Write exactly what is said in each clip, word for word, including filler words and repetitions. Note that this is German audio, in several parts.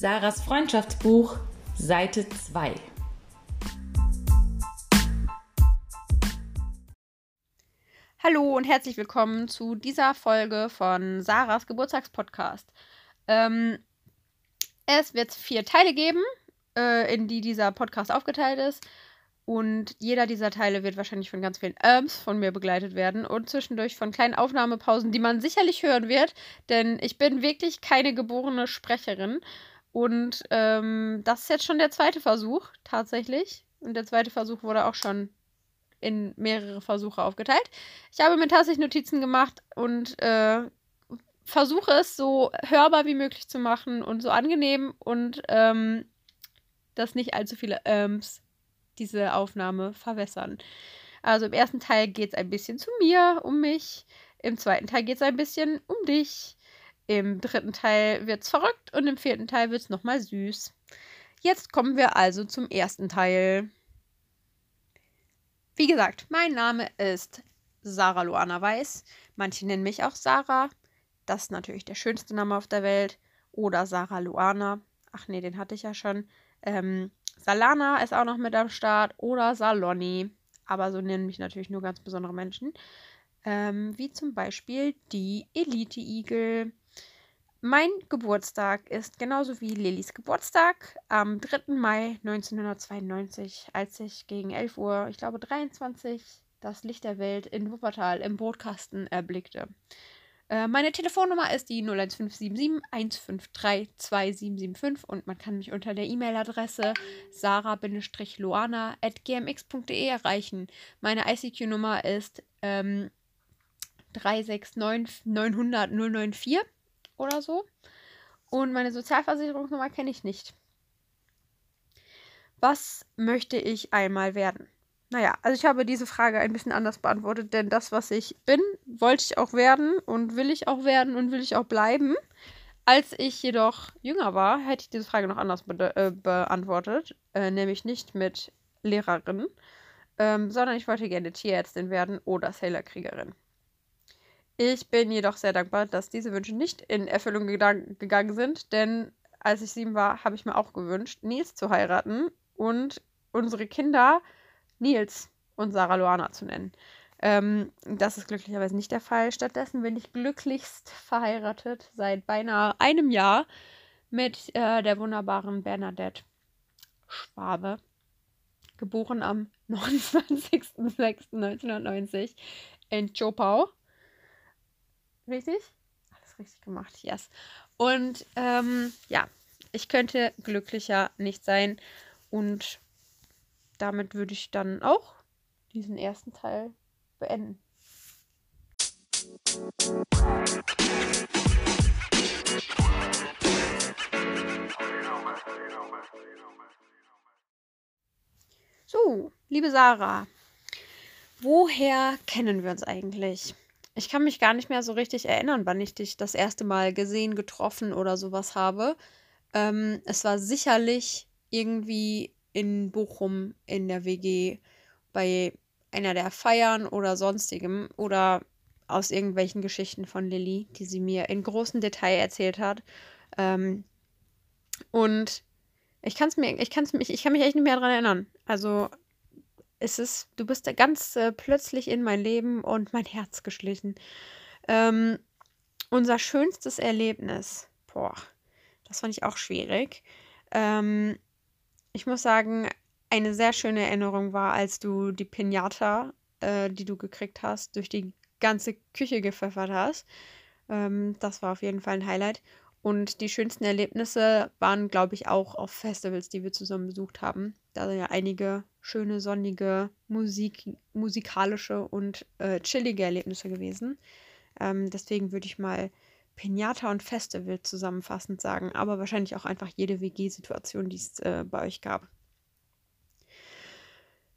Sarahs Freundschaftsbuch, Seite zwei. Hallo und herzlich willkommen zu dieser Folge von Sarahs Geburtstagspodcast. Ähm, es wird vier Teile geben, äh, in die dieser Podcast aufgeteilt ist. Und jeder dieser Teile wird wahrscheinlich von ganz vielen Ähms von mir begleitet werden und zwischendurch von kleinen Aufnahmepausen, die man sicherlich hören wird, denn ich bin wirklich keine geborene Sprecherin. Und ähm, das ist jetzt schon der zweite Versuch, tatsächlich. Und der zweite Versuch wurde auch schon in mehrere Versuche aufgeteilt. Ich habe mir tatsächlich Notizen gemacht und äh, versuche es so hörbar wie möglich zu machen und so angenehm und ähm, dass nicht allzu viele Ähms diese Aufnahme verwässern. Also im ersten Teil geht es ein bisschen zu mir, um mich. Im zweiten Teil geht es ein bisschen um dich. Im dritten Teil wird es verrückt und im vierten Teil wird es nochmal süß. Jetzt kommen wir also zum ersten Teil. Wie gesagt, mein Name ist Sarah Luana Weiß. Manche nennen mich auch Sarah. Das ist natürlich der schönste Name auf der Welt. Oder Sarah Luana. Ach nee, den hatte ich ja schon. Ähm, Salana ist auch noch mit am Start oder Saloni, aber so nennen mich natürlich nur ganz besondere Menschen, ähm, wie zum Beispiel die Elite-Igel. Mein Geburtstag ist genauso wie Lillys Geburtstag am dritten Mai neunzehnhundertzweiundneunzig, als ich gegen elf Uhr, ich glaube dreiundzwanzig, das Licht der Welt in Wuppertal im Brotkasten erblickte. Meine Telefonnummer ist die null eins fünf sieben sieben eins fünf drei zwei sieben sieben fünf und man kann mich unter der E-Mail-Adresse sarah Bindestrich luana at gmx punkt de erreichen. Meine I C Q-Nummer ist ähm, drei sechs neun neun null null null neun vier oder so und meine Sozialversicherungsnummer kenne ich nicht. Was möchte ich einmal werden? Naja, also ich habe diese Frage ein bisschen anders beantwortet, denn das, was ich bin, wollte ich auch werden und will ich auch werden und will ich auch bleiben. Als ich jedoch jünger war, hätte ich diese Frage noch anders be- äh, beantwortet, äh, nämlich nicht mit Lehrerin, ähm, sondern ich wollte gerne Tierärztin werden oder Sailor-Kriegerin. Ich bin jedoch sehr dankbar, dass diese Wünsche nicht in Erfüllung gegangen, gegangen sind, denn als ich sieben war, habe ich mir auch gewünscht, Nils zu heiraten und unsere Kinder Nils und Sarah Luana zu nennen. Ähm, das ist glücklicherweise nicht der Fall. Stattdessen bin ich glücklichst verheiratet seit beinahe einem Jahr mit äh, der wunderbaren Bernadette Schwabe, geboren am neunundzwanzigsten sechsten neunzehnhundertneunzig in Chopau. Richtig? Alles richtig gemacht, yes. Und ähm, ja, ich könnte glücklicher nicht sein und damit würde ich dann auch diesen ersten Teil beenden. So, liebe Sarah, woher kennen wir uns eigentlich? Ich kann mich gar nicht mehr so richtig erinnern, wann ich dich das erste Mal gesehen, getroffen oder sowas habe. Ähm, es war sicherlich irgendwie in Bochum in der W G bei einer der Feiern oder sonstigem oder aus irgendwelchen Geschichten von Lilly, die sie mir in großem Detail erzählt hat. Ähm, und ich kann's mir, ich kann's mich, ich kann mich echt nicht mehr daran erinnern. Also es ist, du bist ganz äh, plötzlich in mein Leben und mein Herz geschlichen. Ähm, unser schönstes Erlebnis, boah, das fand ich auch schwierig. Ähm, Ich muss sagen, eine sehr schöne Erinnerung war, als du die Pinata, äh, die du gekriegt hast, durch die ganze Küche gepfeffert hast. Ähm, das war auf jeden Fall ein Highlight. Und die schönsten Erlebnisse waren, glaube ich, auch auf Festivals, die wir zusammen besucht haben. Da sind ja einige schöne, sonnige, Musik, musikalische und äh, chillige Erlebnisse gewesen. Ähm, deswegen würde ich mal Pinata und Festival zusammenfassend sagen, aber wahrscheinlich auch einfach jede W G-Situation, die es äh, bei euch gab.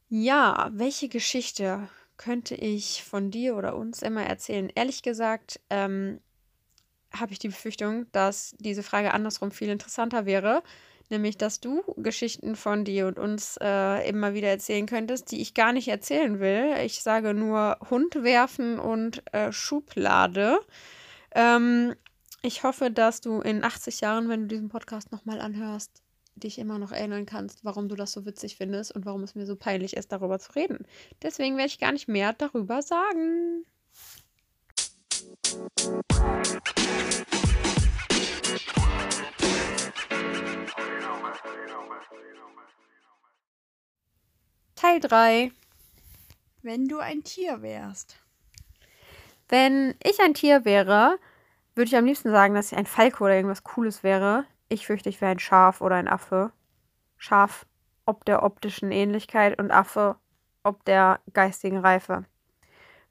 Ja, welche Geschichte könnte ich von dir oder uns immer erzählen? Ehrlich gesagt, ähm, habe ich die Befürchtung, dass diese Frage andersrum viel interessanter wäre, nämlich, dass du Geschichten von dir und uns äh, immer wieder erzählen könntest, die ich gar nicht erzählen will. Ich sage nur Hund werfen und äh, Schublade. Ähm, Ich hoffe, dass du in achtzig Jahren, wenn du diesen Podcast nochmal anhörst, dich immer noch erinnern kannst, warum du das so witzig findest und warum es mir so peinlich ist, darüber zu reden. Deswegen werde ich gar nicht mehr darüber sagen. Teil drei. Wenn du ein Tier wärst. Wenn ich ein Tier wäre, würde ich am liebsten sagen, dass ich ein Falke oder irgendwas Cooles wäre. Ich fürchte, ich wäre ein Schaf oder ein Affe. Schaf ob der optischen Ähnlichkeit und Affe ob der geistigen Reife.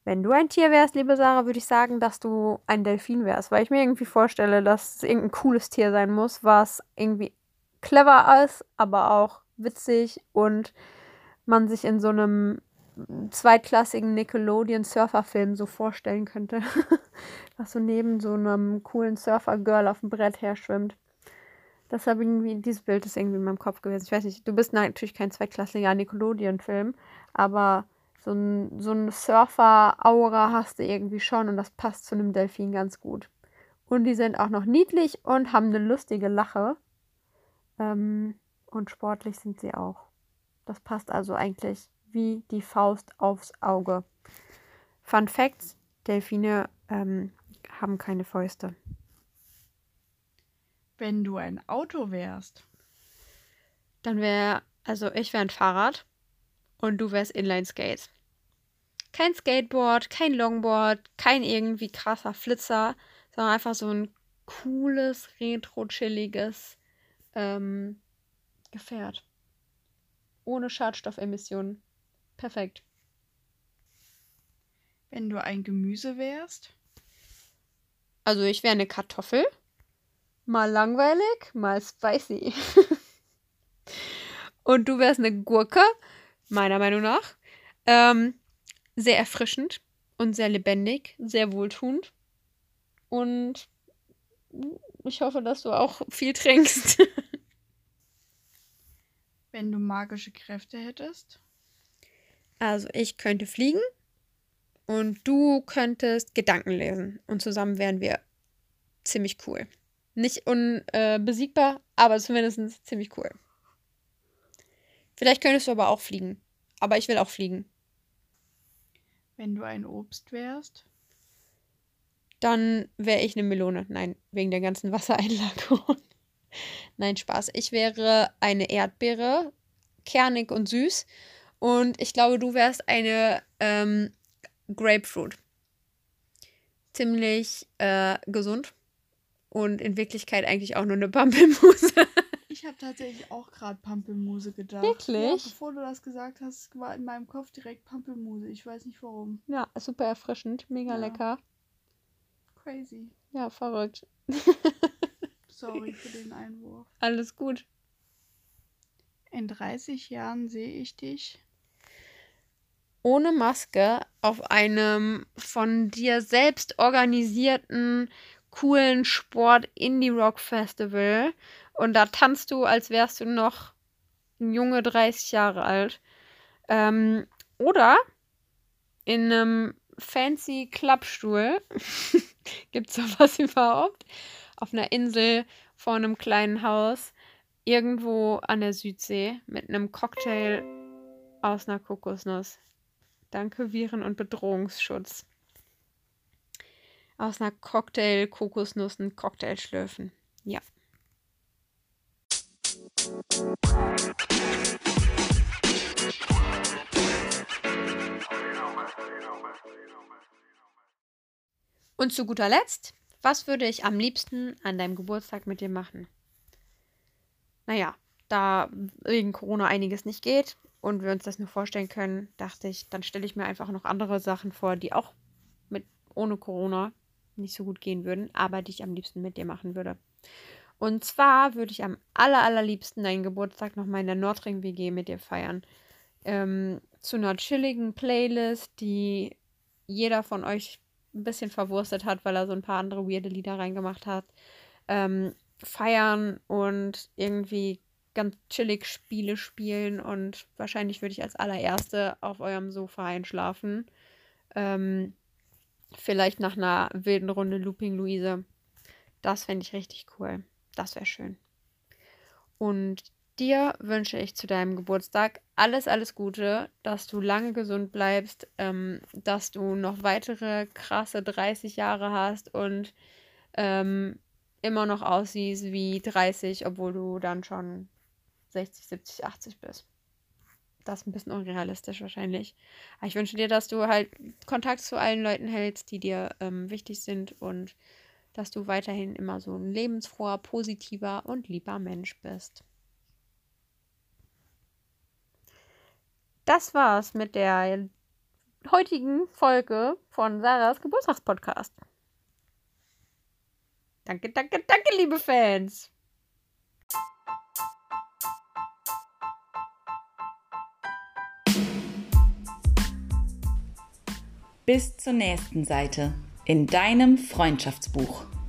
Wenn du ein Tier wärst, liebe Sarah, würde ich sagen, dass du ein Delfin wärst, weil ich mir irgendwie vorstelle, dass es irgendein cooles Tier sein muss, was irgendwie clever ist, aber auch witzig und man sich in so einem zweitklassigen Nickelodeon-Surfer-Film so vorstellen könnte, was so neben so einem coolen Surfer-Girl auf dem Brett herschwimmt. Das habe irgendwie, dieses Bild ist irgendwie in meinem Kopf gewesen. Ich weiß nicht, du bist natürlich kein zweitklassiger Nickelodeon-Film, aber so ein, so eine Surfer-Aura hast du irgendwie schon und das passt zu einem Delfin ganz gut. Und die sind auch noch niedlich und haben eine lustige Lache. Ähm, und sportlich sind sie auch. Das passt also eigentlich wie die Faust aufs Auge. Fun Facts: Delfine ähm, haben keine Fäuste. Wenn du ein Auto wärst, dann wäre, also ich wäre ein Fahrrad und du wärst Inline-Skates. Kein Skateboard, kein Longboard, kein irgendwie krasser Flitzer, sondern einfach so ein cooles, retro-chilliges ähm, Gefährt. Ohne Schadstoffemissionen. Perfekt. Wenn du ein Gemüse wärst? Also ich wäre eine Kartoffel. Mal langweilig, mal spicy. Und du wärst eine Gurke, meiner Meinung nach. Ähm, sehr erfrischend und sehr lebendig, sehr wohltuend. Und ich hoffe, dass du auch viel trinkst. Wenn du magische Kräfte hättest? Also ich könnte fliegen und du könntest Gedanken lesen. Und zusammen wären wir ziemlich cool. Nicht unbesiegbar, äh, aber zumindest ziemlich cool. Vielleicht könntest du aber auch fliegen. Aber ich will auch fliegen. Wenn du ein Obst wärst? Dann wäre ich eine Melone. Nein, wegen der ganzen Wassereinlagerung. Nein, Spaß. Ich wäre eine Erdbeere, kernig und süß. Und ich glaube, du wärst eine ähm, Grapefruit. Ziemlich äh, gesund. Und in Wirklichkeit eigentlich auch nur eine Pampelmuse. Ich habe tatsächlich auch gerade Pampelmuse gedacht. Wirklich? Ja, bevor du das gesagt hast, war in meinem Kopf direkt Pampelmuse. Ich weiß nicht warum. Ja, super erfrischend. Mega ja. Lecker. Crazy. Ja, verrückt. Sorry für den Einwurf. Alles gut. In dreißig Jahren sehe ich dich ohne Maske auf einem von dir selbst organisierten, coolen Sport-Indie-Rock-Festival. Und da tanzt du, als wärst du noch ein Junge dreißig Jahre alt. Ähm, oder in einem fancy Klappstuhl. Gibt's sowas überhaupt? Auf einer Insel vor einem kleinen Haus irgendwo an der Südsee mit einem Cocktail aus einer Kokosnuss. Danke Viren- und Bedrohungsschutz. Aus einer Cocktail-Kokosnuss einen Cocktail schlürfen. Ja. Und zu guter Letzt: Was würde ich am liebsten an deinem Geburtstag mit dir machen? Naja, da wegen Corona einiges nicht geht und wir uns das nur vorstellen können, dachte ich, dann stelle ich mir einfach noch andere Sachen vor, die auch mit ohne Corona nicht so gut gehen würden, aber die ich am liebsten mit dir machen würde. Und zwar würde ich am aller, allerliebsten deinen Geburtstag nochmal in der Nordring-W G mit dir feiern. Ähm, zu einer chilligen Playlist, die jeder von euch ein bisschen verwurstet hat, weil er so ein paar andere weirde Lieder reingemacht hat, ähm, feiern und irgendwie ganz chillig Spiele spielen und wahrscheinlich würde ich als allererste auf eurem Sofa einschlafen. Ähm, vielleicht nach einer wilden Runde Looping Luise. Das fände ich richtig cool. Das wäre schön. Und dir wünsche ich zu deinem Geburtstag alles, alles Gute, dass du lange gesund bleibst, ähm, dass du noch weitere krasse dreißig Jahre hast und ähm, immer noch aussiehst wie dreißig, obwohl du dann schon sechzig, siebzig, achtzig bist. Das ist ein bisschen unrealistisch wahrscheinlich. Aber ich wünsche dir, dass du halt Kontakt zu allen Leuten hältst, die dir ähm, wichtig sind und dass du weiterhin immer so ein lebensfroher, positiver und lieber Mensch bist. Das war's mit der heutigen Folge von Sarahs Geburtstagspodcast. Danke, danke, danke, liebe Fans! Bis zur nächsten Seite in deinem Freundschaftsbuch.